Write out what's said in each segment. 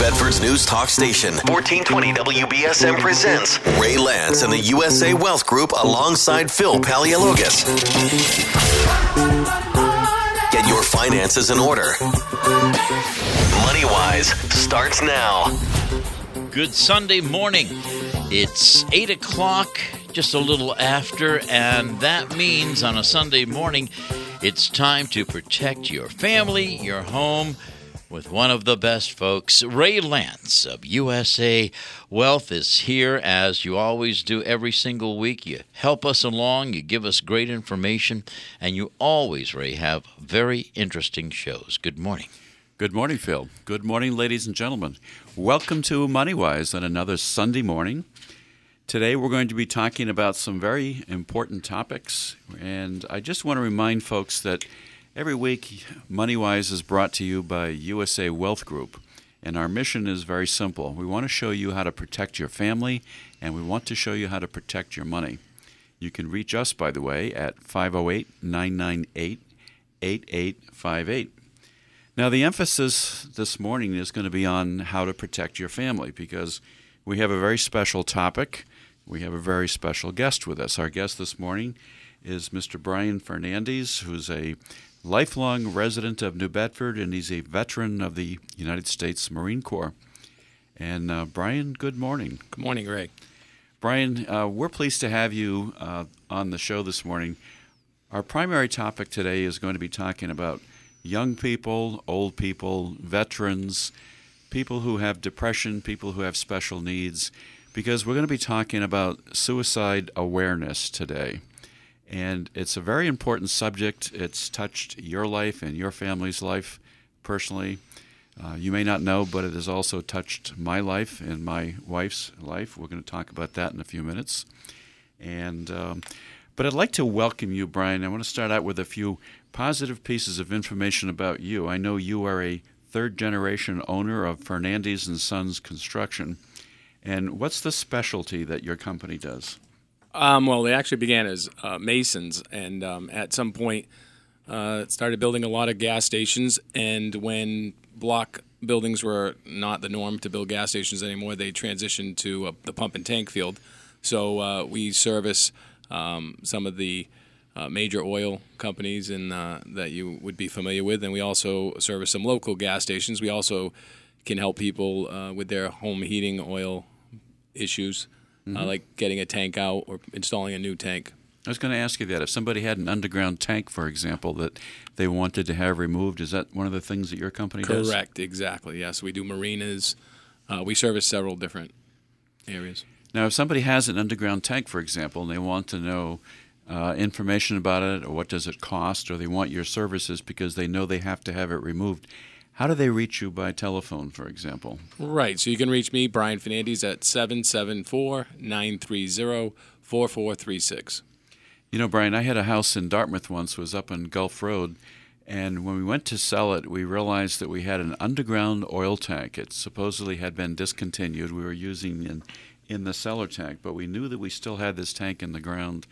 Bedford's News Talk Station, 1420 WBSM presents Ray Lance and the USA Wealth Group alongside Phil Paliologos. Get your finances in order. MoneyWise starts now. Good Sunday morning. It's 8 o'clock, just a little after, and that means on a Sunday morning, it's time to protect your family, your home, with one of the best folks. Ray Lance of USA Wealth is here, as you always do every single week. You help us along, you give us great information, and you always, Ray, have very interesting shows. Good morning. Good morning, Phil. Good morning, ladies and gentlemen. Welcome to MoneyWise on another Sunday morning. Today we're going to be talking about some very important topics, and I just want to remind folks that every week, MoneyWise is brought to you by USA Wealth Group, and our mission is very simple. We want to show you how to protect your family, and we want to show you how to protect your money. You can reach us, by the way, at 508-998-8858. Now, the emphasis this morning is going to be on how to protect your family, because we have a very special topic. We have a very special guest with us. Our guest this morning is Mr. Brian Fernandes, who's a lifelong resident of New Bedford, and he's a veteran of the United States Marine Corps. And Brian, good morning. Good morning, Ray. Brian, we're pleased to have you on the show this morning. Our primary topic today is going to be talking about young people, old people, veterans, people who have depression, people who have special needs, because we're going to be talking about suicide awareness today. And it's a very important subject. It's touched your life and your family's life personally. You may not know, but it has also touched my life and my wife's life. We're going to talk about that in a few minutes. And but I'd like to welcome you, Brian. I want to start out with a few positive pieces of information about you. I know you are a third-generation owner of Fernandes and Sons Construction. And what's the specialty that your company does? Well, they actually began as masons, and at some point started building a lot of gas stations. And when block buildings were not the norm to build gas stations anymore, they transitioned to the pump and tank field. So we service some of the major oil companies and that you would be familiar with, and we also service some local gas stations. We also can help people with their home heating oil issues. Like getting a tank out or installing a new tank. I was going to ask you that. If somebody had an underground tank, for example, that they wanted to have removed, is that one of the things that your company does? Correct, exactly. Yes, we do marinas. We service several different areas. Now, if somebody has an underground tank, for example, and they want to know information about it or what does it cost, or they want your services because they know they have to have it removed, how do they reach you by telephone, for example? Right. So you can reach me, Brian Fernandes, at 774-930-4436. You know, Brian, I had a house in Dartmouth once, was up on Gulf Road, and when we went to sell it, we realized that we had an underground oil tank. It supposedly had been discontinued. We were using in the cellar tank, but we knew that we still had this tank in the ground.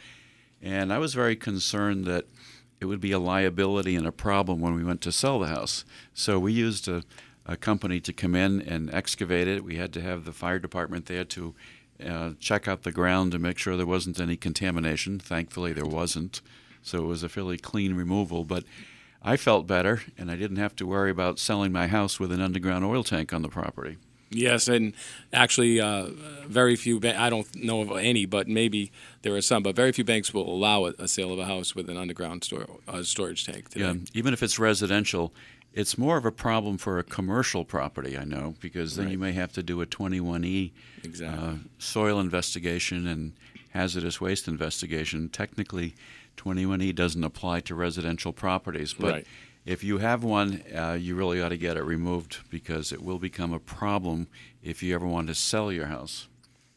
And I was very concerned that it would be a liability and a problem when we went to sell the house. So we used a company to come in and excavate it. We had to have the fire department there to check out the ground to make sure there wasn't any contamination. Thankfully, there wasn't. So it was a fairly clean removal. But I felt better, and I didn't have to worry about selling my house with an underground oil tank on the property. Yes, and actually very few I don't know of any, but maybe there are some, but very few banks will allow a sale of a house with an underground storage tank today. Yeah, even if it's residential, it's more of a problem for a commercial property, I know, because then you may have to do a 21E soil investigation and hazardous waste investigation. Technically, 21E doesn't apply to residential properties, but if you have one, you really ought to get it removed because it will become a problem if you ever want to sell your house.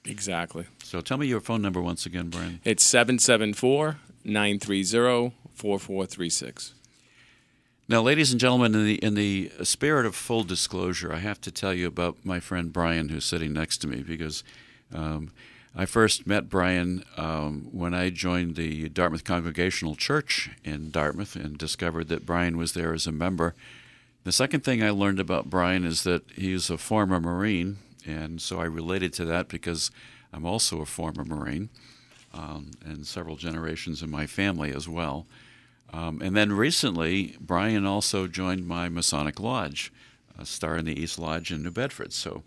Exactly. So tell me your phone number once again, Brian. It's 774-930-4436. Now, ladies and gentlemen, in the spirit of full disclosure, I have to tell you about my friend Brian who's sitting next to me because I first met Brian when I joined the Dartmouth Congregational Church in Dartmouth and discovered that Brian was there as a member. The second thing I learned about Brian is that he's a former Marine, and so I related to that because I'm also a former Marine, and several generations in my family as well. And then recently, Brian also joined my Masonic Lodge, Star in the East Lodge in New Bedford. So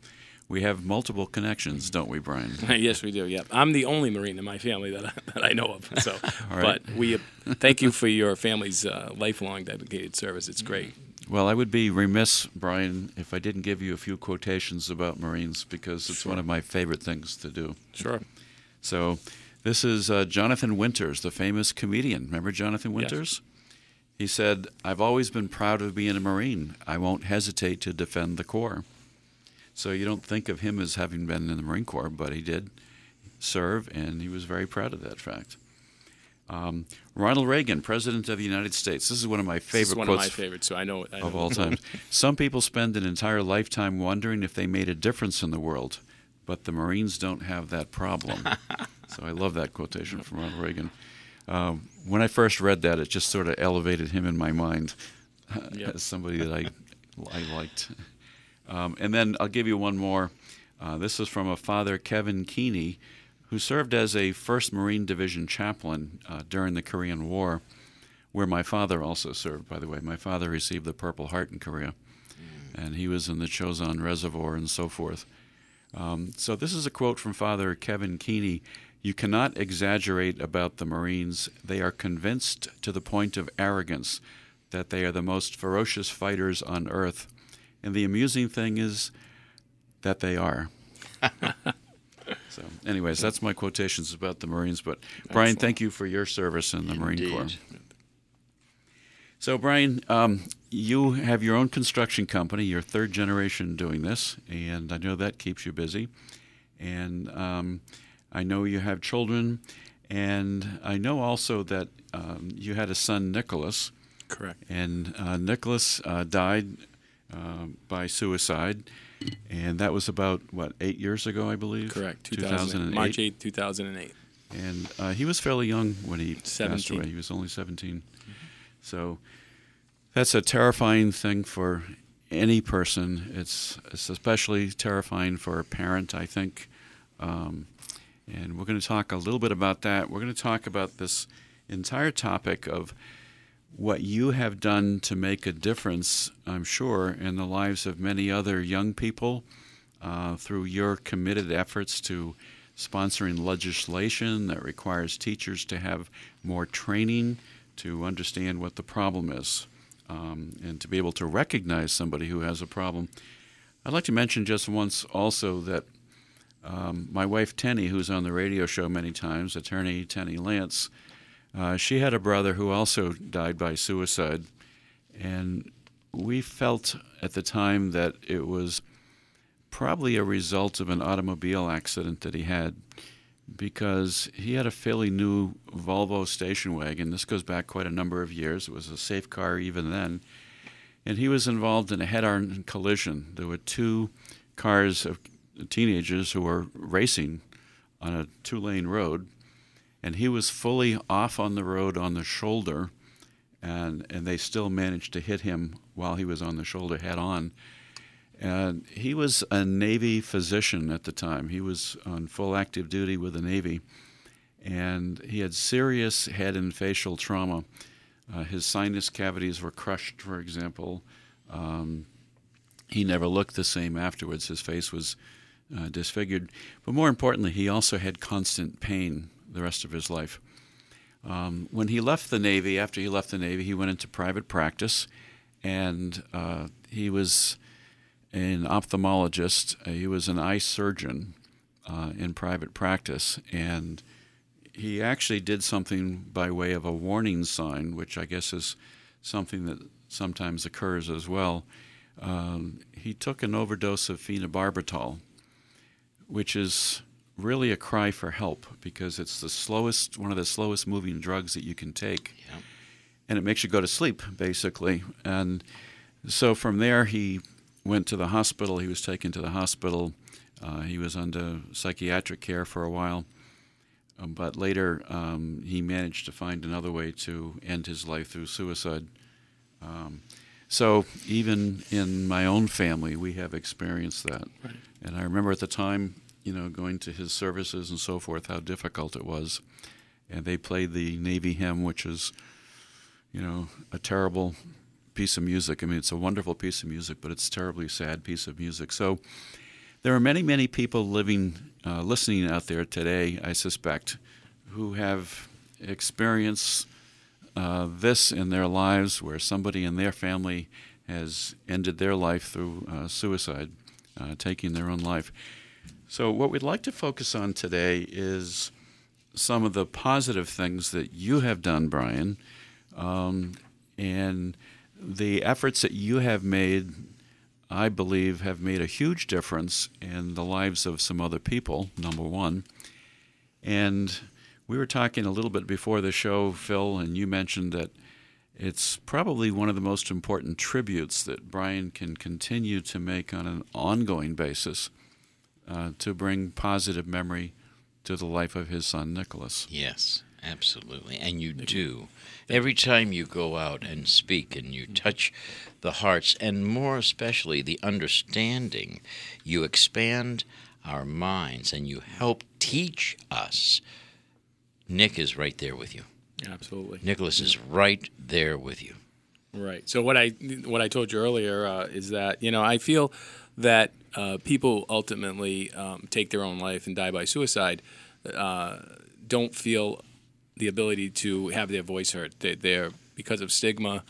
we have multiple connections, don't we, Brian? Yes, we do, yeah. I'm the only Marine in my family that I know of. So, right. But we thank you for your family's lifelong dedicated service. It's great. Well, I would be remiss, Brian, if I didn't give you a few quotations about Marines, because it's one of my favorite things to do. Sure. So this is Jonathan Winters, the famous comedian. Remember Jonathan Winters? Yes. He said, "I've always been proud of being a Marine. I won't hesitate to defend the Corps." So you don't think of him as having been in the Marine Corps, but he did serve, and he was very proud of that fact. Ronald Reagan, President of the United States. This is one of my favorite quotes. This is one of my favorites, so I know. Of all time. "Some people spend an entire lifetime wondering if they made a difference in the world, but the Marines don't have that problem." So I love that quotation from Ronald Reagan. When I first read that, it just sort of elevated him in my mind as somebody that I liked. And then I'll give you one more. This is from a Father Kevin Keeney, who served as a 1st Marine Division chaplain during the Korean War, where my father also served, by the way. My father received the Purple Heart in Korea, and he was in the Chosin Reservoir and so forth. So this is a quote from Father Kevin Keeney. "You cannot exaggerate about the Marines. They are convinced to the point of arrogance that they are the most ferocious fighters on earth. And the amusing thing is that they are." So, anyways, that's my quotations about the Marines. But, Brian, excellent. Thank you for your service in the Marine Corps. So, Brian, you have your own construction company, your 3rd generation doing this, and I know that keeps you busy. And I know you have children, and I know also that you had a son, Nicholas. Correct. And Nicholas died by suicide. And that was about, 8 years ago, I believe? Correct, 2008. March 8, 2008. And he was fairly young when he passed away. He was only 17. Mm-hmm. So that's a terrifying thing for any person. It's especially terrifying for a parent, I think. And we're going to talk a little bit about that. We're going to talk about this entire topic of what you have done to make a difference, I'm sure, in the lives of many other young people through your committed efforts to sponsoring legislation that requires teachers to have more training to understand what the problem is and to be able to recognize somebody who has a problem. I'd like to mention just once also that my wife, Tenny, who's on the radio show many times, attorney Tenny Lance, she had a brother who also died by suicide, and we felt at the time that it was probably a result of an automobile accident that he had, because he had a fairly new Volvo station wagon. This goes back quite a number of years. It was a safe car even then, and he was involved in a head-on collision. There were 2 cars of teenagers who were racing on a 2-lane road, and he was fully off on the road on the shoulder, and they still managed to hit him while he was on the shoulder head on. And he was a Navy physician at the time. He was on full active duty with the Navy, and he had serious head and facial trauma. His sinus cavities were crushed, for example. He never looked the same afterwards. His face was disfigured. But more importantly, he also had constant pain the rest of his life. When he left the Navy, after he left the Navy, he went into private practice, and he was an ophthalmologist. He was an eye surgeon in private practice, and he actually did something by way of a warning sign, which I guess is something that sometimes occurs as well. He took an overdose of phenobarbital, which is really a cry for help, because it's one of the slowest moving drugs that you can take. Yeah. And it makes you go to sleep, basically. And so from there, he went to the hospital. He was taken to the hospital. He was under psychiatric care for a while. But later, he managed to find another way to end his life through suicide. So even in my own family, we have experienced that. Right. And I remember at the time, you know, going to his services and so forth, how difficult it was. And they played the Navy hymn, which is, you know, a terrible piece of music. I mean, it's a wonderful piece of music, but it's a terribly sad piece of music. So there are many, many people living, listening out there today, I suspect, who have experienced this in their lives, where somebody in their family has ended their life through suicide, taking their own life. So what we'd like to focus on today is some of the positive things that you have done, Brian, and the efforts that you have made, I believe, have made a huge difference in the lives of some other people, number one. And we were talking a little bit before the show, Phil, and you mentioned that it's probably one of the most important tributes that Brian can continue to make on an ongoing basis to bring positive memory to the life of his son, Nicholas. Yes, absolutely. And you do. Every time you go out and speak and you touch the hearts, and more especially the understanding, you expand our minds and you help teach us. Nick is right there with you. Absolutely. Nicholas is right there with you. Right. So what I told you earlier is that, you know, I feel that people ultimately take their own life and die by suicide, don't feel the ability to have their voice heard. They're because of stigma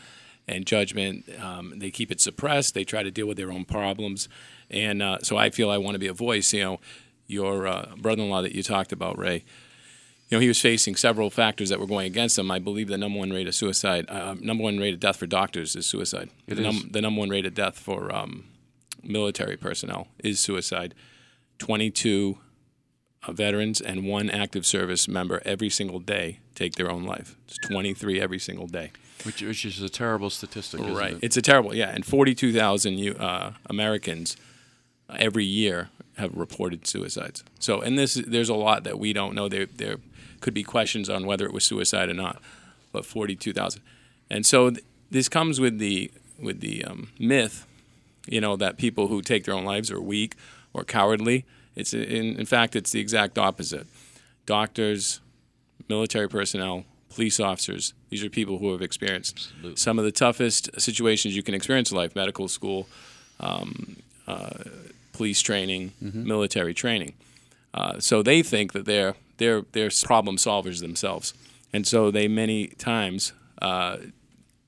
and judgment, they keep it suppressed. They try to deal with their own problems. And so I feel I want to be a voice. You know, your brother-in-law that you talked about, Ray, you know, he was facing several factors that were going against him. I believe the number one rate of suicide, number one rate of death for doctors is suicide. The number one rate of death for military personnel is suicide. 22 veterans and one active service member every single day take their own life. It's 23 every single day. Which is a terrible statistic, isn't right. it? It's a terrible, yeah. And 42,000 Americans every year have reported suicides. So, and there's a lot that we don't know. There could be questions on whether it was suicide or not, but 42,000. And so this comes with the myth, you know, that people who take their own lives are weak or cowardly. It's in fact, it's the exact opposite. Doctors, military personnel, police officers, these are people who have experienced Absolutely. Some of the toughest situations you can experience in life, medical school, police training, mm-hmm. military training. So they think that they're problem solvers themselves. And so they many times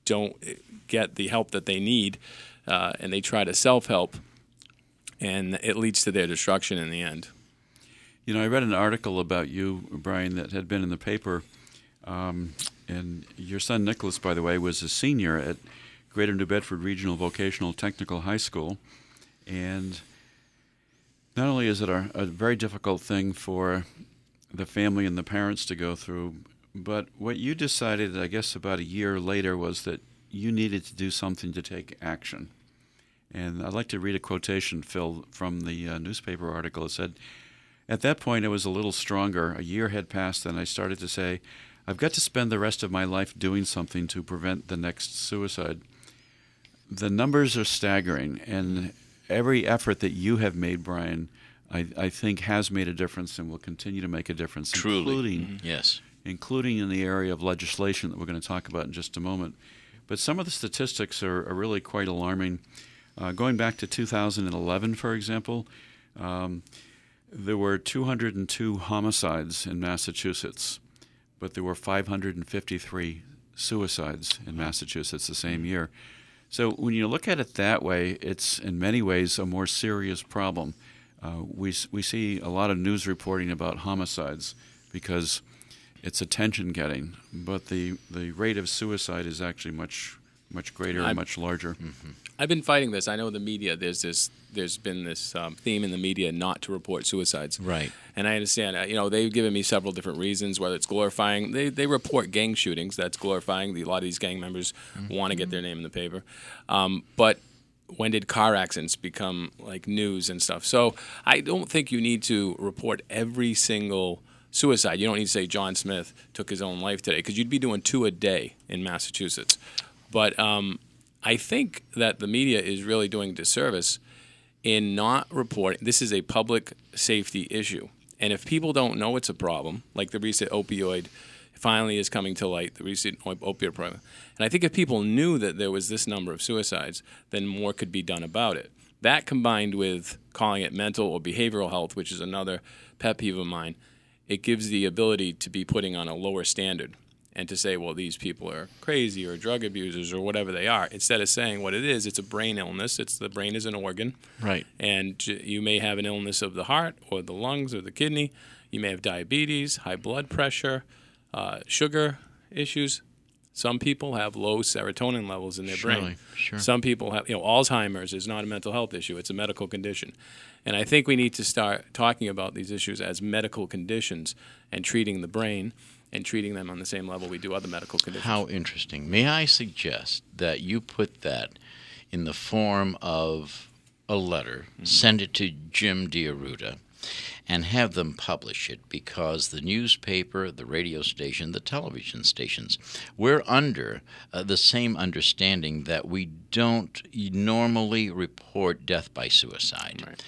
don't get the help that they need. And they try to self-help, and it leads to their destruction in the end. You know, I read an article about you, Brian, that had been in the paper. And your son, Nicholas, by the way, was a senior at Greater New Bedford Regional Vocational Technical High School. And not only is it a very difficult thing for the family and the parents to go through, but what you decided, I guess, about a year later was that you needed to do something to take action. And I'd like to read a quotation, Phil, from the newspaper article. It said, "At that point, I was a little stronger. A year had passed, and I started to say, I've got to spend the rest of my life doing something to prevent the next suicide. The numbers are staggering, and every effort that you have made, Brian, I think has made a difference and will continue to make a difference, Truly. Including in the area of legislation that we're going to talk about in just a moment. But some of the statistics are really quite alarming. Going back to 2011, for example, there were 202 homicides in Massachusetts, but there were 553 suicides in Massachusetts the same year. So when you look at it that way, it's in many ways a more serious problem. We see a lot of news reporting about homicides because it's attention-getting, but the rate of suicide is actually much greater and much larger. Mm-hmm. I've been fighting this. I know the media, there's been this theme in the media not to report suicides. Right. And I understand, you know, they've given me several different reasons, whether it's glorifying. They report gang shootings. That's glorifying. A lot of these gang members mm-hmm. want to get their name in the paper. But when did car accidents become, like, news and stuff? So I don't think you need to report every single suicide. You don't need to say John Smith took his own life today because you'd be doing two a day in Massachusetts. But I think that the media is really doing disservice in not reporting. This is a public safety issue. And if people don't know it's a problem, like the recent opioid finally is coming to light, the recent opioid problem. And I think if people knew that there was this number of suicides, then more could be done about it. That combined with calling it mental or behavioral health, which is another pet peeve of mine, it gives the ability to be putting on a lower standard and to say, well, these people are crazy or drug abusers or whatever they are. Instead of saying what it is, it's a brain illness. It's the brain is an organ. Right. And you may have an illness of the heart or the lungs or the kidney. You may have diabetes, high blood pressure, sugar issues. Some people have low serotonin levels in their brain. Sure. Some people have, Alzheimer's is not a mental health issue. It's a medical condition. And I think we need to start talking about these issues as medical conditions and treating the brain and treating them on the same level we do other medical conditions. How interesting. May I suggest that you put that in the form of a letter, send it to Jim DeRuta, and have them publish it, because the newspaper, the radio station, the television stations, we're under the same understanding that we don't normally report death by suicide. Right.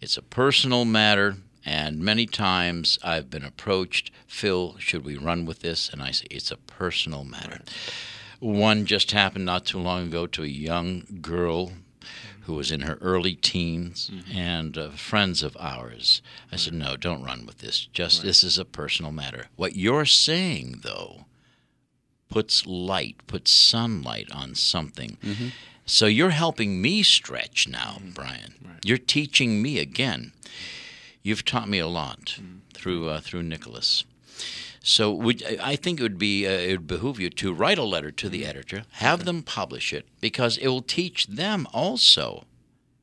It's a personal matter, and many times I've been approached, Phil, should we run with this? And I say, it's a personal matter. Right. One just happened not too long ago to a young girl who was in her early teens, and friends of ours. I said, no, don't run with this. Just this is a personal matter. What you're saying, though, puts light, puts sunlight on something. Mm-hmm. So you're helping me stretch now, Brian. Right. You're teaching me again. You've taught me a lot through Nicholas. So I think it would be it would behoove you to write a letter to the editor, have them publish it, because it will teach them also,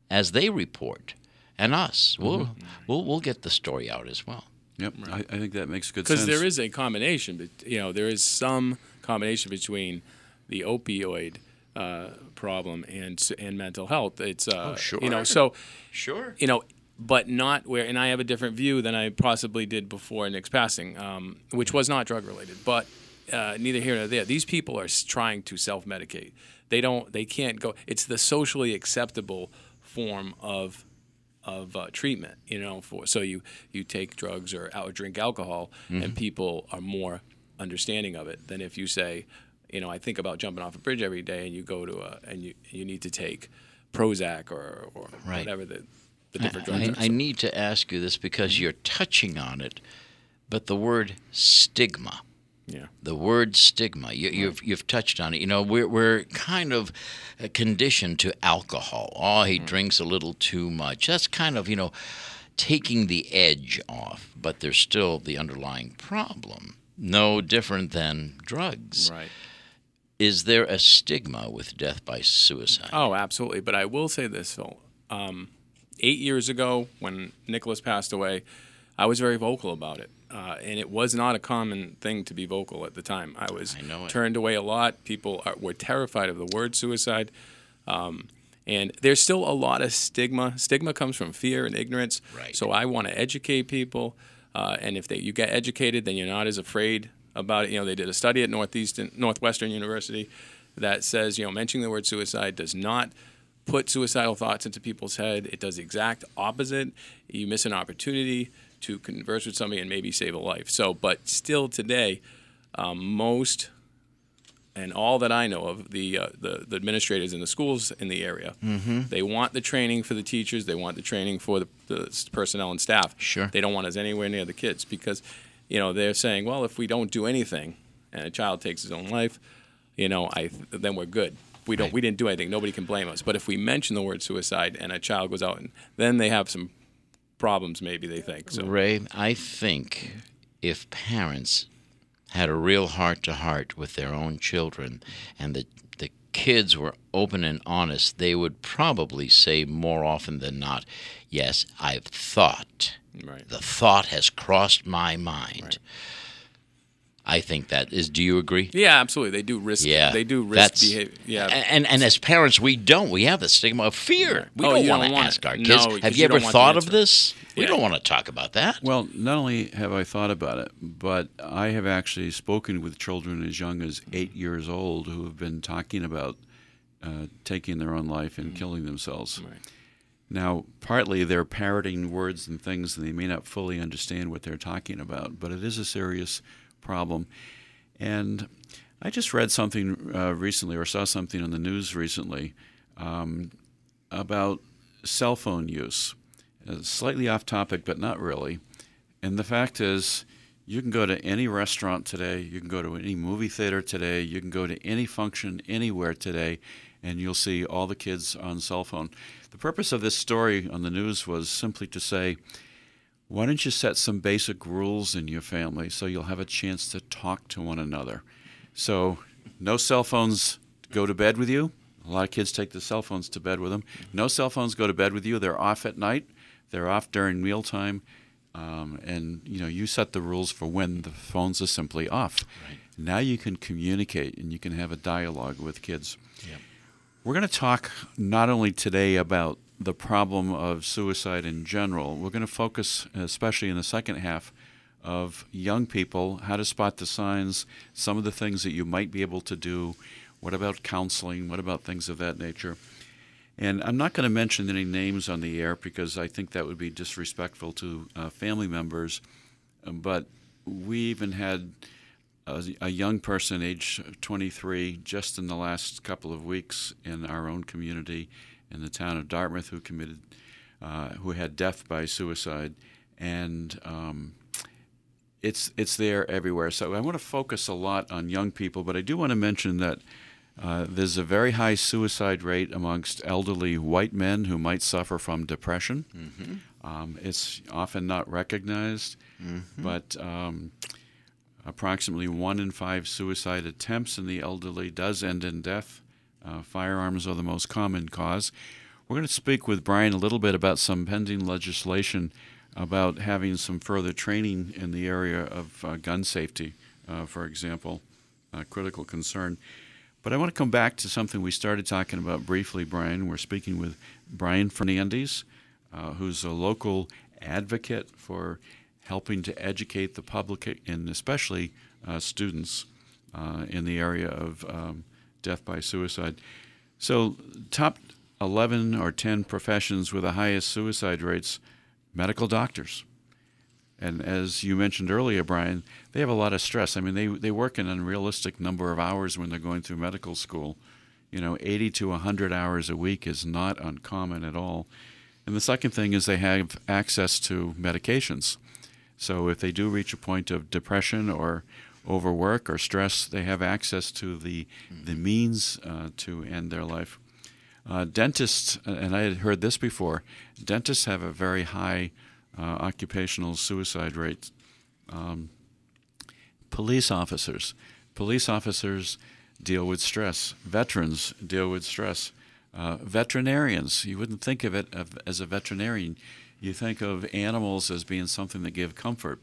as they report, and us. We'll get the story out as well. Yep, right. I think that makes good sense. Because there is a combination, but there is some combination between the opioid problem and mental health. It's But not where, and I have a different view than I possibly did before Nick's passing, which was not drug-related. But neither here nor there. These people are trying to self-medicate. They can't go. It's the socially acceptable form of treatment, So you take drugs or drink alcohol, and people are more understanding of it than if you say, I think about jumping off a bridge every day, and you go to and you need to take Prozac or whatever that. I need to ask you this because you're touching on it, but the word stigma. Yeah. The word stigma. You've touched on it. We're kind of conditioned to alcohol. Oh, he drinks a little too much. That's kind of taking the edge off, but there's still the underlying problem. No different than drugs. Right. Is there a stigma with death by suicide? Oh, absolutely. But I will say this, Phil. 8 years ago, when Nicholas passed away, I was very vocal about it, and it was not a common thing to be vocal at the time. I was turned away a lot. People were terrified of the word suicide, and there's still a lot of stigma. Stigma comes from fear and ignorance, right. So I want to educate people, and if you get educated, then you're not as afraid about it. They did a study at Northwestern University that says, mentioning the word suicide does not put suicidal thoughts into people's head. It does the exact opposite. You miss an opportunity to converse with somebody and maybe save a life. So, but still today, most and all that I know of, the administrators in the schools in the area, they want the training for the teachers. They want the training for the personnel and staff. Sure. They don't want us anywhere near the kids because, they're saying, well, if we don't do anything and a child takes his own life, then we're good. We didn't do anything. Nobody can blame us. But if we mention the word suicide and a child goes out, and then they have some problems, maybe they think. So. Ray, I think if parents had a real heart-to-heart with their own children and the kids were open and honest, they would probably say more often than not, yes, I've thought. Right. The thought has crossed my mind. Right. I think that is. Do you agree? Yeah, absolutely. They do risk behavior. Yeah, and as parents, we don't. We have the stigma of fear. We don't want to ask our kids. No, have you ever thought of this? We don't want to talk about that. Well, not only have I thought about it, but I have actually spoken with children as young as 8 years old who have been talking about taking their own life and killing themselves. Right. Now, partly they're parroting words and things, and they may not fully understand what they're talking about, but it is a serious problem. And I just read something recently, or saw something on the news recently, about cell phone use. Slightly off topic, but not really. And the fact is, you can go to any restaurant today, you can go to any movie theater today, you can go to any function anywhere today, and you'll see all the kids on cell phone. The purpose of this story on the news was simply to say, why don't you set some basic rules in your family so you'll have a chance to talk to one another? So no cell phones go to bed with you. A lot of kids take the cell phones to bed with them. No cell phones go to bed with you. They're off at night. They're off during mealtime. And, you know, you set the rules for when the phones are simply off. Right. Now you can communicate and you can have a dialogue with kids. Yep. We're going to talk not only today about the problem of suicide in general. We're going to focus, especially in the second half, of young people, how to spot the signs, some of the things that you might be able to do. What about counseling? What about things of that nature? And I'm not going to mention any names on the air because I think that would be disrespectful to family members. But we even had a young person, age 23, just in the last couple of weeks in our own community in the town of Dartmouth, who committed, who had death by suicide. And it's there everywhere. So I want to focus a lot on young people, but I do want to mention that there's a very high suicide rate amongst elderly white men who might suffer from depression. Mm-hmm. It's often not recognized, mm-hmm. but approximately 1 in 5 suicide attempts in the elderly does end in death. Firearms are the most common cause. We're going to speak with Brian a little bit about some pending legislation about having some further training in the area of gun safety, for example, a critical concern. But I want to come back to something we started talking about briefly, Brian. We're speaking with Brian Fernandes, who's a local advocate for helping to educate the public and especially students in the area of death by suicide. So top 11 or 10 professions with the highest suicide rates, medical doctors. And as you mentioned earlier, Brian, they have a lot of stress. I mean, they work an unrealistic number of hours when they're going through medical school. You know, 80 to 100 hours a week is not uncommon at all. And the second thing is they have access to medications. So if they do reach a point of depression or overwork or stress, they have access to the means to end their life. Dentists, and I had heard this before, dentists have a very high occupational suicide rates. Police officers deal with stress. Veterans deal with stress. Veterinarians, you wouldn't think of it as a veterinarian. You think of animals as being something that give comfort.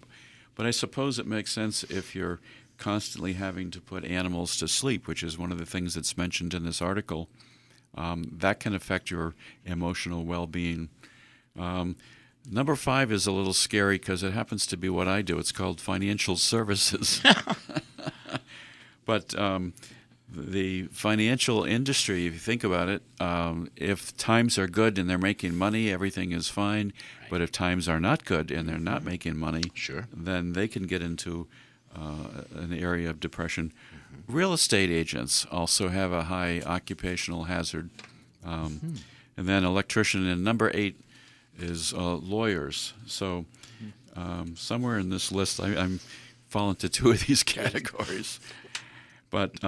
But I suppose it makes sense if you're constantly having to put animals to sleep, which is one of the things that's mentioned in this article. That can affect your emotional well-being. Number 5 is a little scary because it happens to be what I do. It's called financial services. But the financial industry, if you think about it, if times are good and they're making money, everything is fine. Right. But if times are not good and they're not making money, sure, then they can get into an area of depression. Mm-hmm. Real estate agents also have a high occupational hazard. Mm-hmm. And then electrician, and number 8 is lawyers. So somewhere in this list, I'm falling into 2 of these categories. But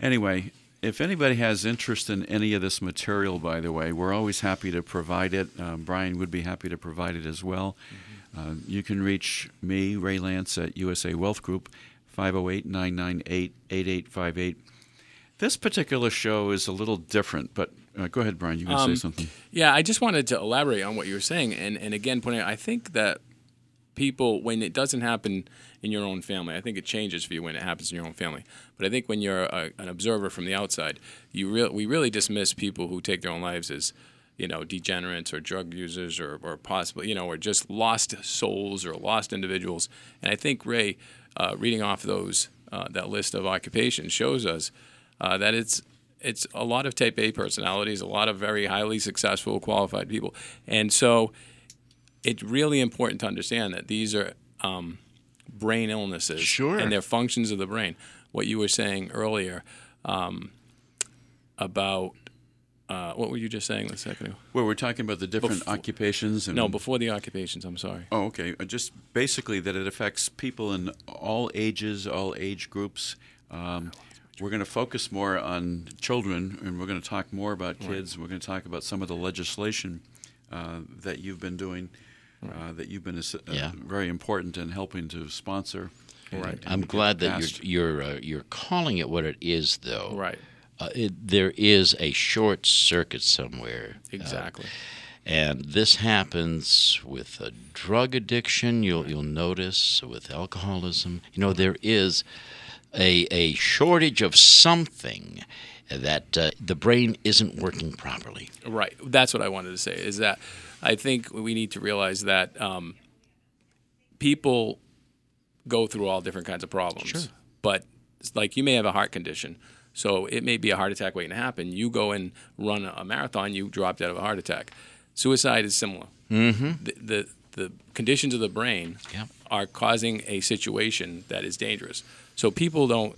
anyway, if anybody has interest in any of this material, by the way, we're always happy to provide it. Brian would be happy to provide it as well. Mm-hmm. You can reach me, Ray Lance, at USA Wealth Group, 508-998-8858. This particular show is a little different, but go ahead, Brian. You can say something. Yeah, I just wanted to elaborate on what you were saying, and again, pointing out, I think that people, when it doesn't happen in your own family, I think it changes for you when it happens in your own family. But I think when you're an observer from the outside, we really dismiss people who take their own lives as, you know, degenerates or drug users or possibly, you know, or just lost souls or lost individuals. And I think, Ray, reading off that list of occupations shows us that it's it's a lot of type A personalities, a lot of very highly successful, qualified people. And so it's really important to understand that these are brain illnesses. Sure. And they're functions of the brain. What you were saying earlier about what were you just saying a second ago? Well, we're talking about the different occupations. And no, before the occupations, I'm sorry. Oh, okay. Just basically that it affects people in all ages, all age groups. We're going to focus more on children, and we're going to talk more about kids. Right. We're going to talk about some of the legislation that you've been doing, that you've been very important in helping to sponsor. Right. I'm glad that you're calling it what it is, though. Right. There is a short circuit somewhere. Exactly. And this happens with a drug addiction. You'll notice with alcoholism. You know, there is a shortage of something that the brain isn't working properly. Right. That's what I wanted to say. Is that I think we need to realize that people go through all different kinds of problems. Sure. But like you may have a heart condition, so it may be a heart attack waiting to happen. You go and run a marathon, you drop dead of a heart attack. Suicide is similar. Mm-hmm. The conditions of the brain are causing a situation that is dangerous. So people don't.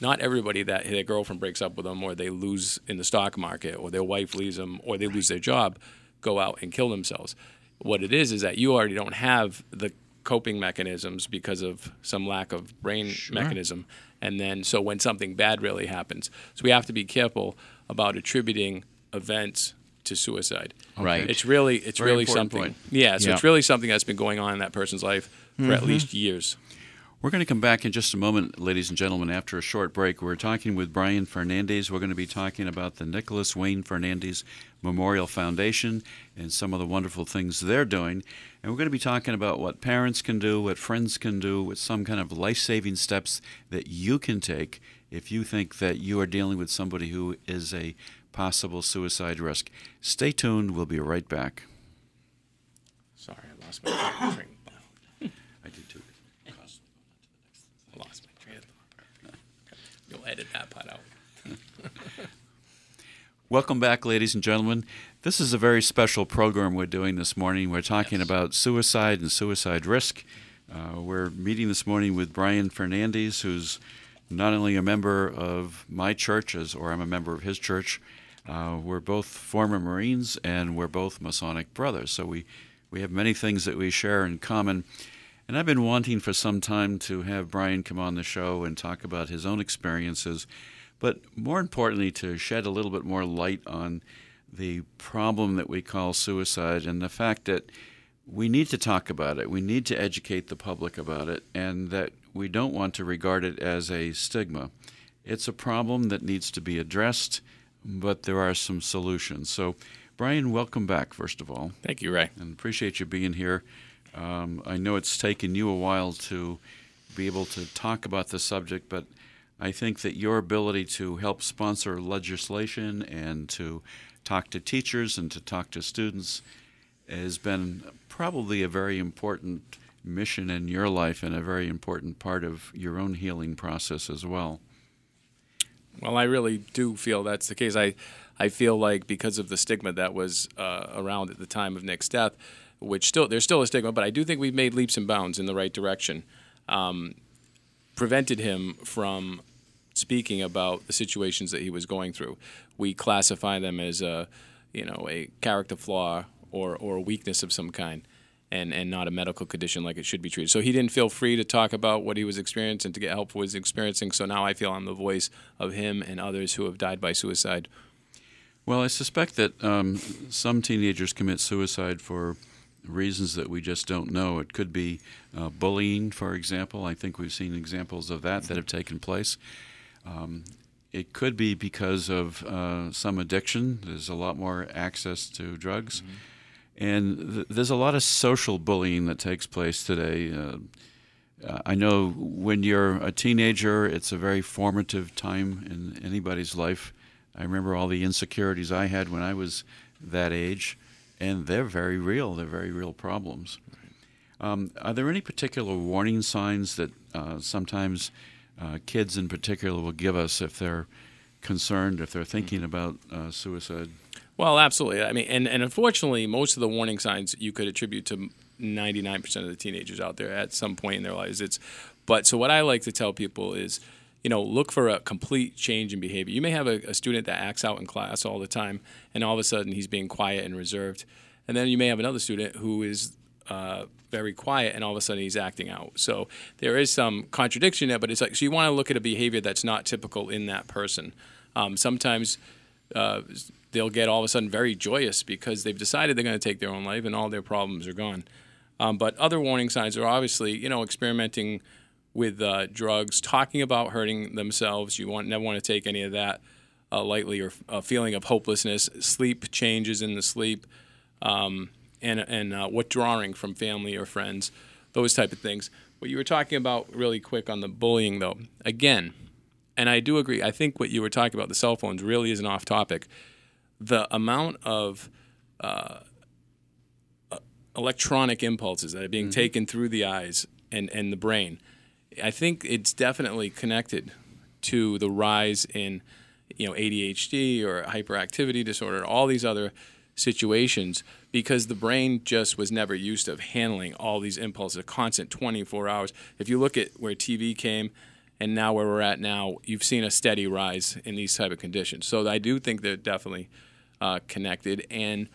Not everybody that their girlfriend breaks up with them, or they lose in the stock market, or their wife leaves them, or they lose their job, go out and kill themselves. What it is that you already don't have the coping mechanisms because of some lack of brain mechanism. And then so when something bad really happens. So we have to be careful about attributing events to suicide. Right. It's really something. Point. Yeah, so it's really something that's been going on in that person's life for at least years. We're going to come back in just a moment, ladies and gentlemen, after a short break. We're talking with Brian Fernandes. We're going to be talking about the Nicholas Wayne Fernandes Memorial Foundation and some of the wonderful things they're doing. And we're going to be talking about what parents can do, what friends can do, with some kind of life-saving steps that you can take if you think that you are dealing with somebody who is a possible suicide risk. Stay tuned. We'll be right back. Sorry, I lost my drink. You'll edit that part out. Welcome back, ladies and gentlemen. This is a very special program we're doing this morning. We're talking about suicide and suicide risk. We're meeting this morning with Brian Fernandes, who's not only a member of my church, or I'm a member of his church, we're both former Marines, and we're both Masonic brothers. So we have many things that we share in common. And I've been wanting for some time to have Brian come on the show and talk about his own experiences, but more importantly, to shed a little bit more light on the problem that we call suicide and the fact that we need to talk about it. We need to educate the public about it, and that we don't want to regard it as a stigma. It's a problem that needs to be addressed, but there are some solutions. So, Brian, welcome back, first of all. Thank you, Ray. And appreciate you being here. I know it's taken you a while to be able to talk about the subject, but I think that your ability to help sponsor legislation and to talk to teachers and to talk to students has been probably a very important mission in your life and a very important part of your own healing process as well. Well, I really do feel that's the case. I feel like because of the stigma that was around at the time of Nick's death, which still there's still a stigma, but I do think we've made leaps and bounds in the right direction. Prevented him from speaking about the situations that he was going through. We classify them as a character flaw or a weakness of some kind, and not a medical condition like it should be treated. So he didn't feel free to talk about what he was experiencing and to get help for what he was experiencing. So now I feel I'm the voice of him and others who have died by suicide. Well, I suspect that some teenagers commit suicide for reasons that we just don't know. It could be bullying, for example. I think we've seen examples of that have taken place. It could be because of some addiction. There's a lot more access to drugs. Mm-hmm. And there's a lot of social bullying that takes place today. I know when you're a teenager, it's a very formative time in anybody's life. I remember all the insecurities I had when I was that age. And they're very real. They're very real problems. Are there any particular warning signs that sometimes kids in particular will give us if they're concerned if they're thinking about suicide? Well, absolutely. I mean, and unfortunately, most of the warning signs you could attribute to 99% of the teenagers out there at some point in their lives. So what I like to tell people is, you know, look for a complete change in behavior. You may have a student that acts out in class all the time, and all of a sudden he's being quiet and reserved. And then you may have another student who is very quiet, and all of a sudden he's acting out. So there is some contradiction there, but it's like, so you want to look at a behavior that's not typical in that person. Sometimes they'll get all of a sudden very joyous because they've decided they're going to take their own life and all their problems are gone. But other warning signs are obviously, you know, experimenting with drugs, talking about hurting themselves. You never want to take any of that lightly, or a feeling of hopelessness, sleep changes in the sleep, and withdrawing from family or friends, those type of things. What you were talking about really quick on the bullying, though, again, and I do agree, I think what you were talking about, the cell phones, really isn't off topic. The amount of electronic impulses that are being taken through the eyes and the brain, I think it's definitely connected to the rise in, you know, ADHD or hyperactivity disorder, all these other situations, because the brain just was never used to handling all these impulses, a constant 24 hours. If you look at where TV came and now where we're at now, you've seen a steady rise in these type of conditions. So I do think they're definitely connected. And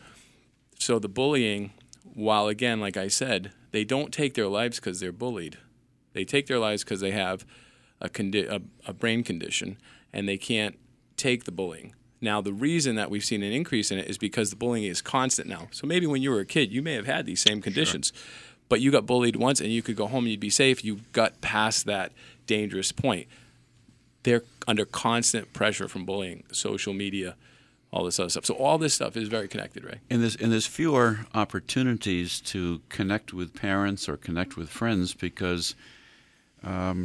so the bullying, while again, like I said, they don't take their lives because they're bullied. They take their lives because they have a brain condition, and they can't take the bullying. Now, the reason that we've seen an increase in it is because the bullying is constant now. So maybe when you were a kid, you may have had these same conditions, but you got bullied once and you could go home and you'd be safe. You got past that dangerous point. They're under constant pressure from bullying, social media, all this other stuff. So all this stuff is very connected, right? And there's fewer opportunities to connect with parents or connect with friends because I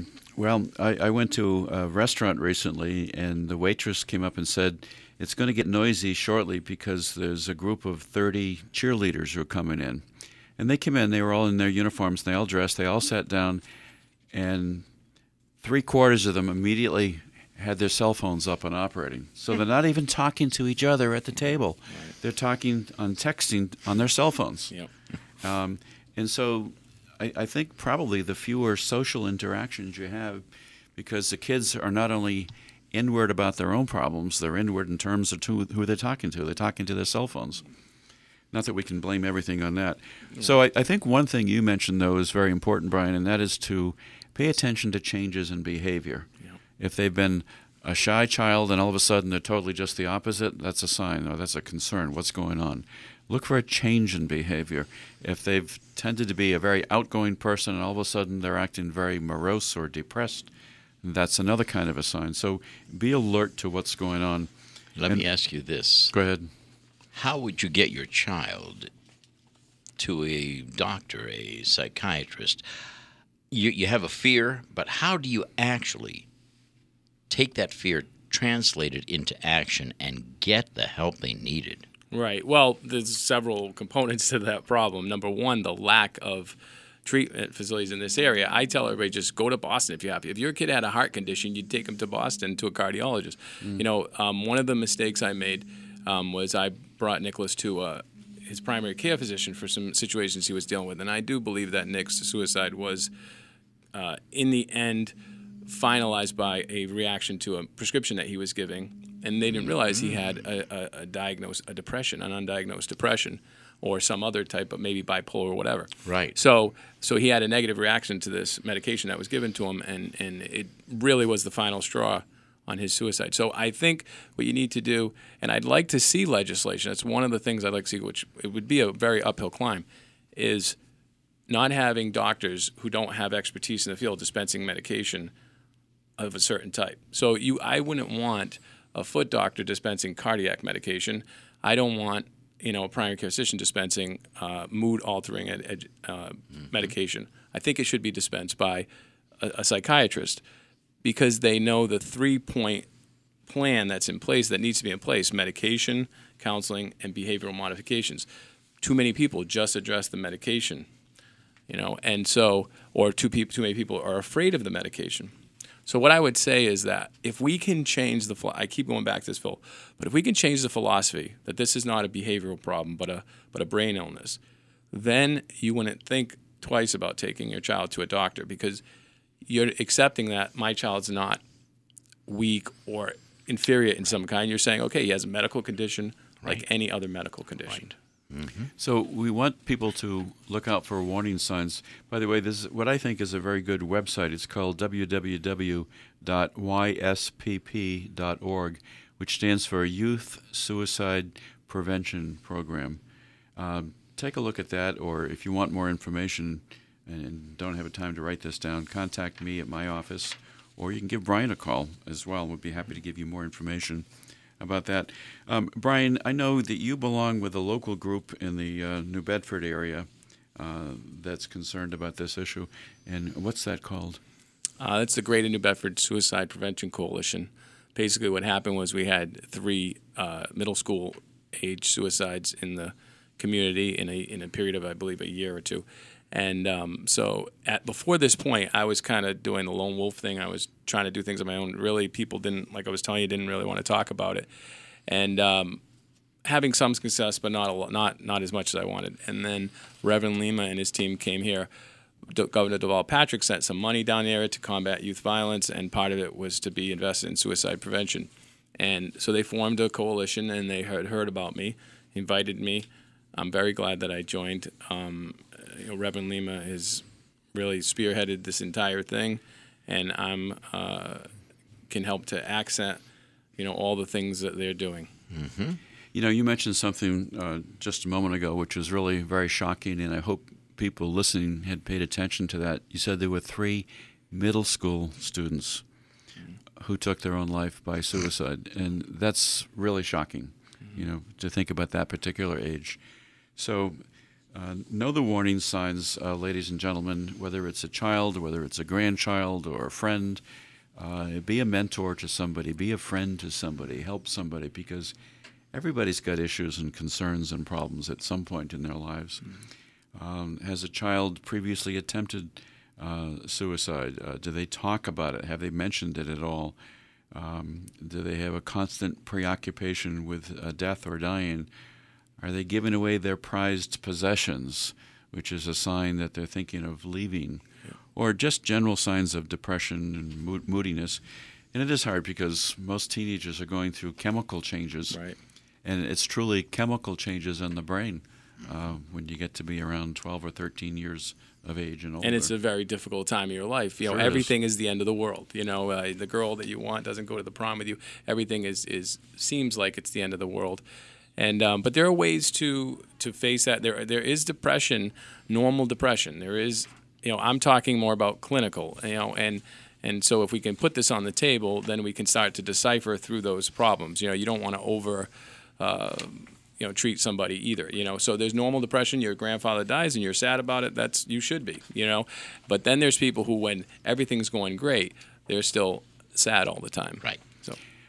went to a restaurant recently, and the waitress came up and said, it's going to get noisy shortly because there's a group of 30 cheerleaders who are coming in. And they came in, they were all in their uniforms, they all dressed, they all sat down, and 3/4 of them immediately had their cell phones up and operating. So they're not even talking to each other at the table. Right. They're talking on texting on their cell phones. Yep. And so I think probably the fewer social interactions you have, because the kids are not only inward about their own problems, they're inward in terms of who they're talking to. They're talking to their cell phones. Not that we can blame everything on that. Yeah. So I think one thing you mentioned, though, is very important, Brian, and that is to pay attention to changes in behavior. Yeah. If they've been a shy child and all of a sudden they're totally just the opposite, that's a sign or that's a concern. What's going on? Look for a change in behavior. If they've tended to be a very outgoing person and all of a sudden they're acting very morose or depressed, that's another kind of a sign. So be alert to what's going on. Let me ask you this. Go ahead. How would you get your child to a doctor, a psychiatrist? You have a fear, but how do you actually take that fear, translate it into action, and get the help they needed? Right. Well, there's several components to that problem. Number one, the lack of treatment facilities in this area. I tell everybody, just go to Boston if you have to. If your kid had a heart condition, you'd take him to Boston to a cardiologist. Mm. You know, one of the mistakes I made was I brought Nicholas to his primary care physician for some situations he was dealing with. And I do believe that Nick's suicide was, in the end, finalized by a reaction to a prescription that he was giving. And they didn't realize he had a depression, an undiagnosed depression, or some other type of maybe bipolar or whatever. Right. So he had a negative reaction to this medication that was given to him, and it really was the final straw on his suicide. So I think what you need to do, and I'd like to see legislation, that's one of the things I'd like to see, which it would be a very uphill climb, is not having doctors who don't have expertise in the field dispensing medication of a certain type. So I wouldn't want a foot doctor dispensing cardiac medication. I don't want, you know, a primary care physician dispensing mood-altering medication. I think it should be dispensed by a psychiatrist, because they know the three-point plan that's in place, that needs to be in place: medication, counseling, and behavioral modifications. Too many people just address the medication, you know, or too many people are afraid of the medication. So what I would say is that if we can change the – I keep going back to this, Phil. But if we can change the philosophy that this is not a behavioral problem but a brain illness, then you wouldn't think twice about taking your child to a doctor because you're accepting that my child's not weak or inferior in some kind. You're saying, okay, he has a medical condition like any other medical condition. Right. Mm-hmm. So we want people to look out for warning signs. By the way, this is what I think is a very good website. It's called www.yspp.org, which stands for Youth Suicide Prevention Program. Take a look at that, or if you want more information and don't have time to write this down, contact me at my office, or you can give Brian a call as well. We'd be happy to give you more information about that. Brian, I know that you belong with a local group in the New Bedford area that's concerned about this issue. And what's that called? That's the Greater New Bedford Suicide Prevention Coalition. Basically what happened was we had three middle school age suicides in the community in a period of, I believe, a year or two. And before this point, I was kind of doing the lone wolf thing. I was trying to do things on my own. Really, people didn't, like I was telling you, didn't really want to talk about it. And having some success, but not as much as I wanted. And then Reverend Lima and his team came here. Governor Deval Patrick sent some money down there to combat youth violence, and part of it was to be invested in suicide prevention. And so they formed a coalition, and they heard about me, invited me. I'm very glad that I joined. Reverend Lima has really spearheaded this entire thing, and I'm can help to accent, all the things that they're doing. Mm-hmm. You mentioned something just a moment ago, which was really very shocking, and I hope people listening had paid attention to that. You said there were three middle school students who took their own life by suicide, and that's really shocking, to think about that particular age. So. Know the warning signs, ladies and gentlemen, whether it's a child, whether it's a grandchild or a friend. Be a mentor to somebody. Be a friend to somebody. Help somebody, because everybody's got issues and concerns and problems at some point in their lives. Mm-hmm. Has a child previously attempted suicide? Do they talk about it? Have they mentioned it at all? Do they have a constant preoccupation with death or dying? Are they giving away their prized possessions, which is a sign that they're thinking of leaving, or just general signs of depression and moodiness? And it is hard because most teenagers are going through chemical changes, right? And it's truly chemical changes in the brain when you get to be around 12 or 13 years of age and older. And it's a very difficult time in your life. Sure everything is the end of the world. The girl that you want doesn't go to the prom with you. Everything seems like it's the end of the world. And but there are ways to face that. There is depression, normal depression. There is, I'm talking more about clinical, and so if we can put this on the table, then we can start to decipher through those problems. You don't want to over, treat somebody either. So there's normal depression. Your grandfather dies and you're sad about it. That's you should be. But then there's people who, when everything's going great, they're still sad all the time. Right.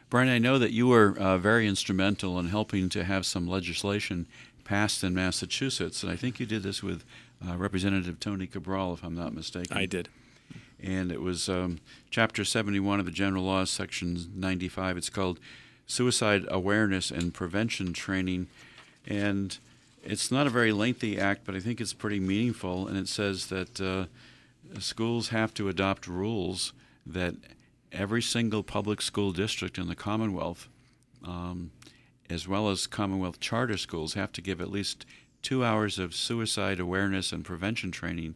Brian, I know that you were very instrumental in helping to have some legislation passed in Massachusetts, and I think you did this with Representative Tony Cabral, if I'm not mistaken. I did. And it was Chapter 71 of the General Laws, Section 95. It's called Suicide Awareness and Prevention Training. And it's not a very lengthy act, but I think it's pretty meaningful, and it says that schools have to adopt rules that every single public school district in the Commonwealth, as well as Commonwealth charter schools, have to give at least 2 hours of suicide awareness and prevention training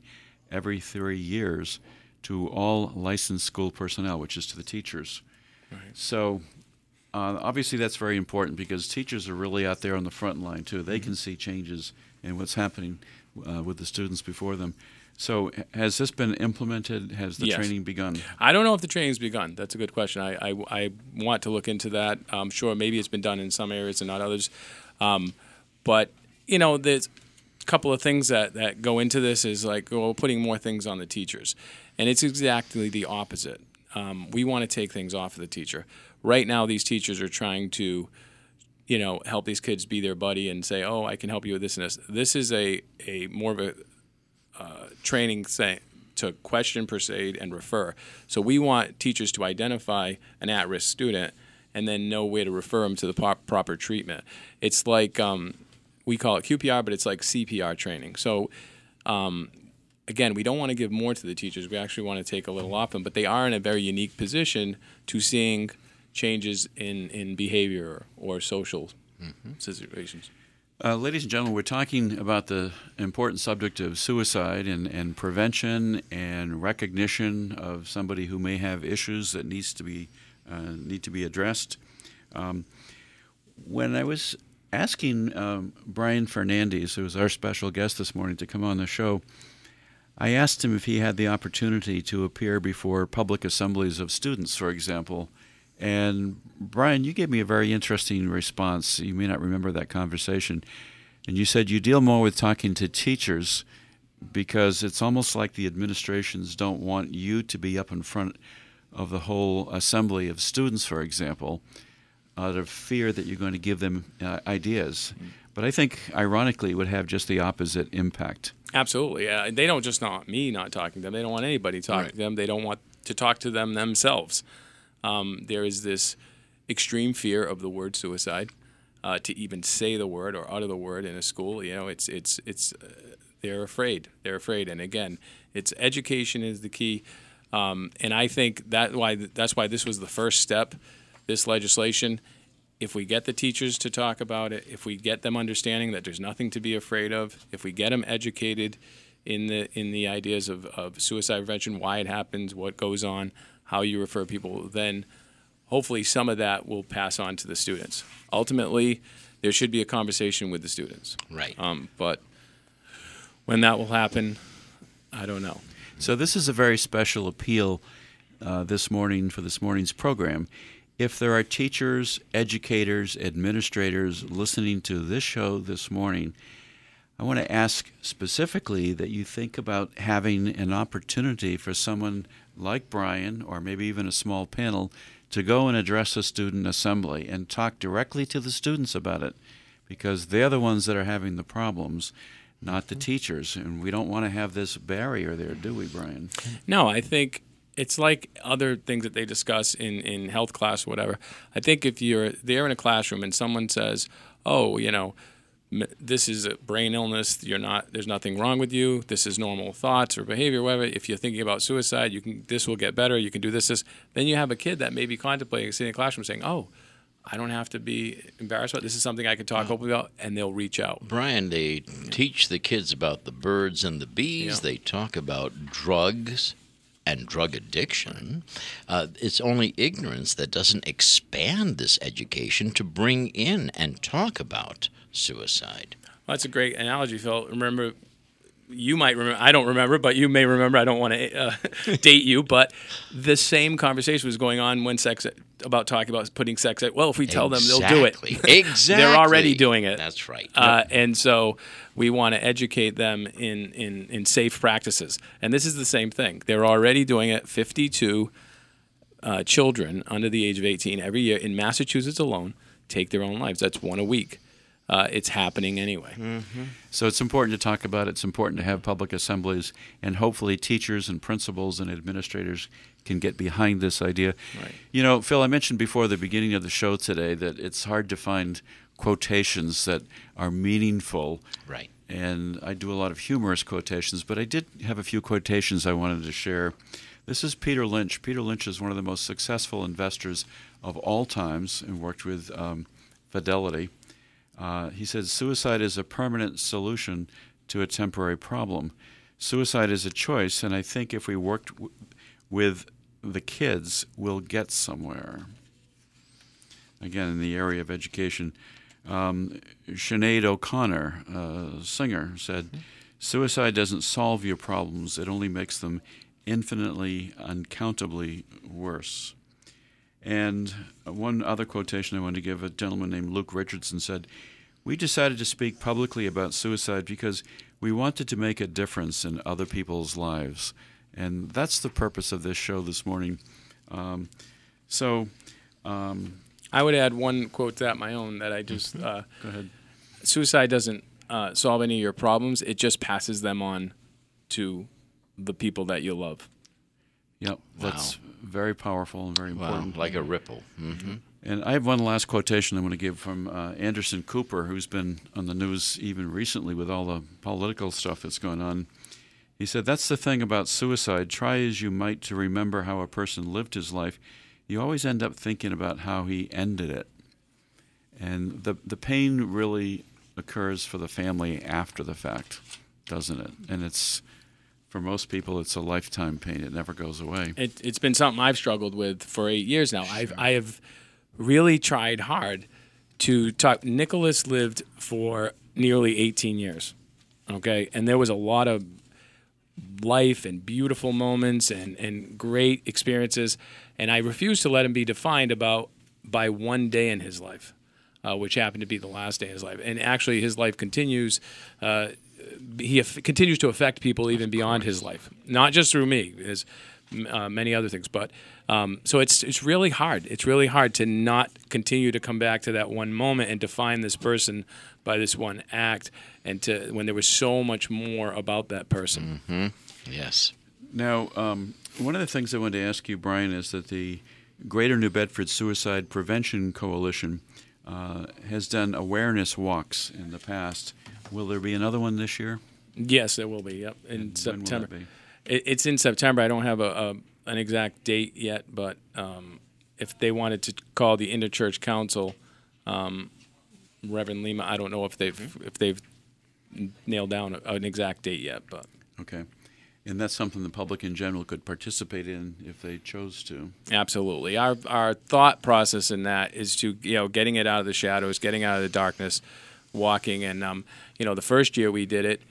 every 3 years to all licensed school personnel, which is to the teachers. Right. So obviously that's very important because teachers are really out there on the front line, too. They can see changes in what's happening with the students before them. So has this been implemented? Has the training begun? I don't know if the training's begun. That's a good question. I want to look into that. I'm sure maybe it's been done in some areas and not others. But, there's a couple of things that go into this is like putting more things on the teachers. And it's exactly the opposite. We want to take things off of the teacher. Right now these teachers are trying to, help these kids be their buddy and say, oh, I can help you with this and this. This is a more of a training to question, persuade, and refer. So we want teachers to identify an at-risk student and then know where to refer them to the proper treatment. It's like, we call it QPR, but it's like CPR training. So again, we don't want to give more to the teachers. We actually want to take a little off them, but they are in a very unique position to seeing changes in behavior or social situations. Ladies and gentlemen, we're talking about the important subject of suicide and prevention and recognition of somebody who may have issues that need to be addressed. When I was asking Brian Fernandes, who was our special guest this morning, to come on the show, I asked him if he had the opportunity to appear before public assemblies of students, for example. And Brian, you gave me a very interesting response. You may not remember that conversation. And you said you deal more with talking to teachers because it's almost like the administrations don't want you to be up in front of the whole assembly of students, for example, out of fear that you're going to give them ideas. But I think, ironically, it would have just the opposite impact. Absolutely. They don't just want me not talking to them. They don't want anybody talking to them. They don't want to talk to them themselves. There is this extreme fear of the word suicide. To even say the word or utter the word in a school, you know, it's they're afraid. They're afraid, and again, it's education is the key. And I think that's why this was the first step. This legislation, if we get the teachers to talk about it, if we get them understanding that there's nothing to be afraid of, if we get them educated in the ideas of suicide prevention, why it happens, what goes on, how you refer people, then hopefully some of that will pass on to the students. Ultimately, there should be a conversation with the students. Right. But when that will happen, I don't know. So this is a very special appeal this morning for this morning's program. If there are teachers, educators, administrators listening to this show this morning, I want to ask specifically that you think about having an opportunity for someone like Brian, or maybe even a small panel, to go and address a student assembly and talk directly to the students about it, because they're the ones that are having the problems, not the teachers. And we don't want to have this barrier there, do we, Brian? No, I think it's like other things that they discuss in health class or whatever. I think if you're there in a classroom and someone says, oh, you know, this is a brain illness, there's nothing wrong with you, this is normal thoughts or behavior, whatever. If you're thinking about suicide, this will get better, you can do this. Then you have a kid that may be contemplating sitting in the classroom saying, oh, I don't have to be embarrassed about it. This is something I can talk openly about, and they'll reach out. Brian, they teach the kids about the birds and the bees. Yeah. They talk about drugs and drug addiction. It's only ignorance that doesn't expand this education to bring in and talk about suicide. Well, that's a great analogy, Phil. Remember, you might remember, I don't remember, but you may remember, I don't want to date you, but the same conversation was going on about talking about putting sex ed. Well, if we tell them, they'll do it. Exactly. They're already doing it. That's right. And so we want to educate them in safe practices. And this is the same thing. They're already doing it. 52 children under the age of 18 every year in Massachusetts alone take their own lives. That's one a week. It's happening anyway. Mm-hmm. So it's important to talk about it. It's important to have public assemblies, and hopefully teachers and principals and administrators can get behind this idea. Right. You know, Phil, I mentioned before the beginning of the show today that it's hard to find quotations that are meaningful. Right. And I do a lot of humorous quotations, but I did have a few quotations I wanted to share. This is Peter Lynch. Peter Lynch is one of the most successful investors of all times and worked with Fidelity. He said, "Suicide is a permanent solution to a temporary problem. Suicide is a choice, and I think if we worked with the kids, we'll get somewhere." Again, in the area of education, Sinead O'Connor, a singer, said, "Suicide doesn't solve your problems. It only makes them infinitely, uncountably worse." And one other quotation I want to give, a gentleman named Luke Richardson said, "We decided to speak publicly about suicide because we wanted to make a difference in other people's lives." And that's the purpose of this show this morning. I would add one quote to that, my own, that I just... Go ahead. Suicide doesn't solve any of your problems. It just passes them on to the people that you love. Yep. Wow. That's very powerful and very important. Wow. Like a ripple. Mm-hmm. And I have one last quotation I want to give from Anderson Cooper, who's been on the news even recently with all the political stuff that's going on. He said, "That's the thing about suicide. Try as you might to remember how a person lived his life, you always end up thinking about how he ended it." And the pain really occurs for the family after the fact, doesn't it? And it's, for most people, it's a lifetime pain. It never goes away. It's been something I've struggled with for 8 years now. Sure. I have really tried hard to talk. Nicholas lived for nearly 18 years, okay? And there was a lot of life and beautiful moments and great experiences, and I refused to let him be defined by one day in his life, which happened to be the last day in his life. And actually, his life continues. He continues to affect people even beyond his life, not just through me. His, many other things, but so it's really hard. It's really hard to not continue to come back to that one moment and define this person by this one act, and to when there was so much more about that person. Mm-hmm. Yes. Now, one of the things I wanted to ask you, Brian, is that the Greater New Bedford Suicide Prevention Coalition has done awareness walks in the past. Will there be another one this year? Yes, there will be. Yep, in September. When will that be? It's in September. I don't have an exact date yet, but if they wanted to call the Interchurch council, Reverend Lima, I don't know if they've nailed down an exact date yet, but okay. And that's something the public in general could participate in if they chose to. Absolutely. Our thought process in that is to getting it out of the shadows, getting out of the darkness, walking, and the first year we did it.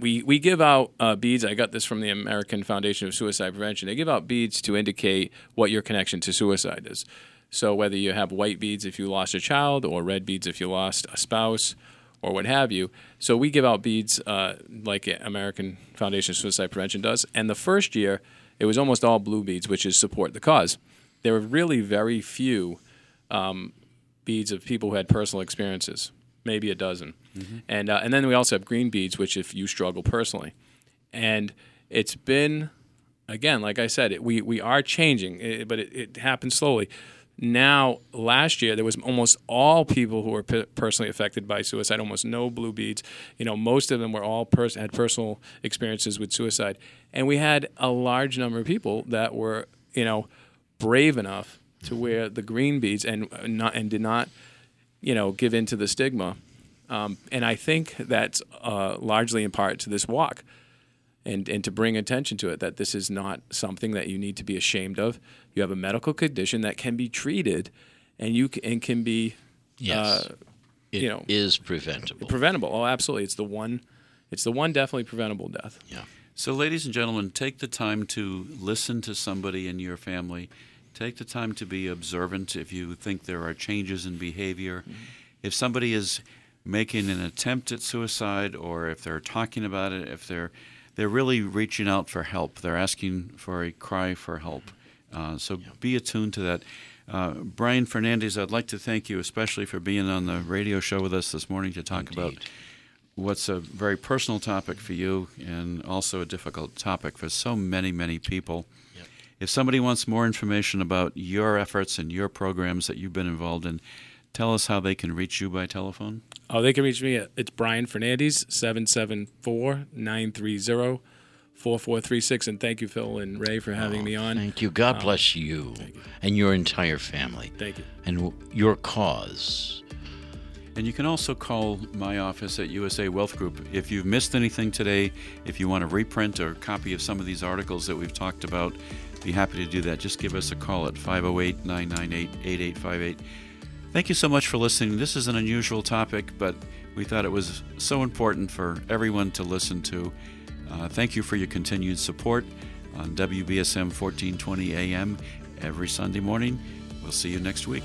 We give out beads. I got this from the American Foundation of Suicide Prevention. They give out beads to indicate what your connection to suicide is. So whether you have white beads if you lost a child, or red beads if you lost a spouse, or what have you. So we give out beads like American Foundation of Suicide Prevention does. And the first year, it was almost all blue beads, which is support the cause. There were really very few beads of people who had personal experiences. Maybe a dozen. Mm-hmm. And then we also have green beads, which if you struggle personally. And it's been, again, like I said, we are changing, but it happens slowly. Now, last year, there was almost all people who were personally affected by suicide, almost no blue beads. Most of them were all had personal experiences with suicide. And we had a large number of people that were, brave enough to wear the green beads and did not give in to the stigma. And I think that's largely in part to this walk and to bring attention to it, that this is not something that you need to be ashamed of. You have a medical condition that can be treated and can be, is preventable. Preventable. Oh, absolutely. It's the one definitely preventable death. Yeah. So ladies and gentlemen, take the time to listen to somebody in your family. Take the time to be observant if you think there are changes in behavior. Mm-hmm. If somebody is making an attempt at suicide, or if they're talking about it, if they're really reaching out for help, they're asking for a cry for help. Be attuned to that. Brian Fernandes, I'd like to thank you especially for being on the radio show with us this morning to talk about what's a very personal topic for you and also a difficult topic for so many, many people. If somebody wants more information about your efforts and your programs that you've been involved in, tell us how they can reach you by telephone. Oh, they can reach me it's Brian Fernandes, 774-930-4436. And thank you, Phil and Ray, for having me on. Thank you. God bless you, and your entire family. Thank you. And your cause. And you can also call my office at USA Wealth Group. If you've missed anything today, if you want a reprint or copy of some of these articles that we've talked about, be happy to do that. Just give us a call at 508-998-8858. Thank you so much for listening. This is an unusual topic, but we thought it was so important for everyone to listen to. Thank you for your continued support on WBSM 1420 AM every Sunday morning. We'll see you next week.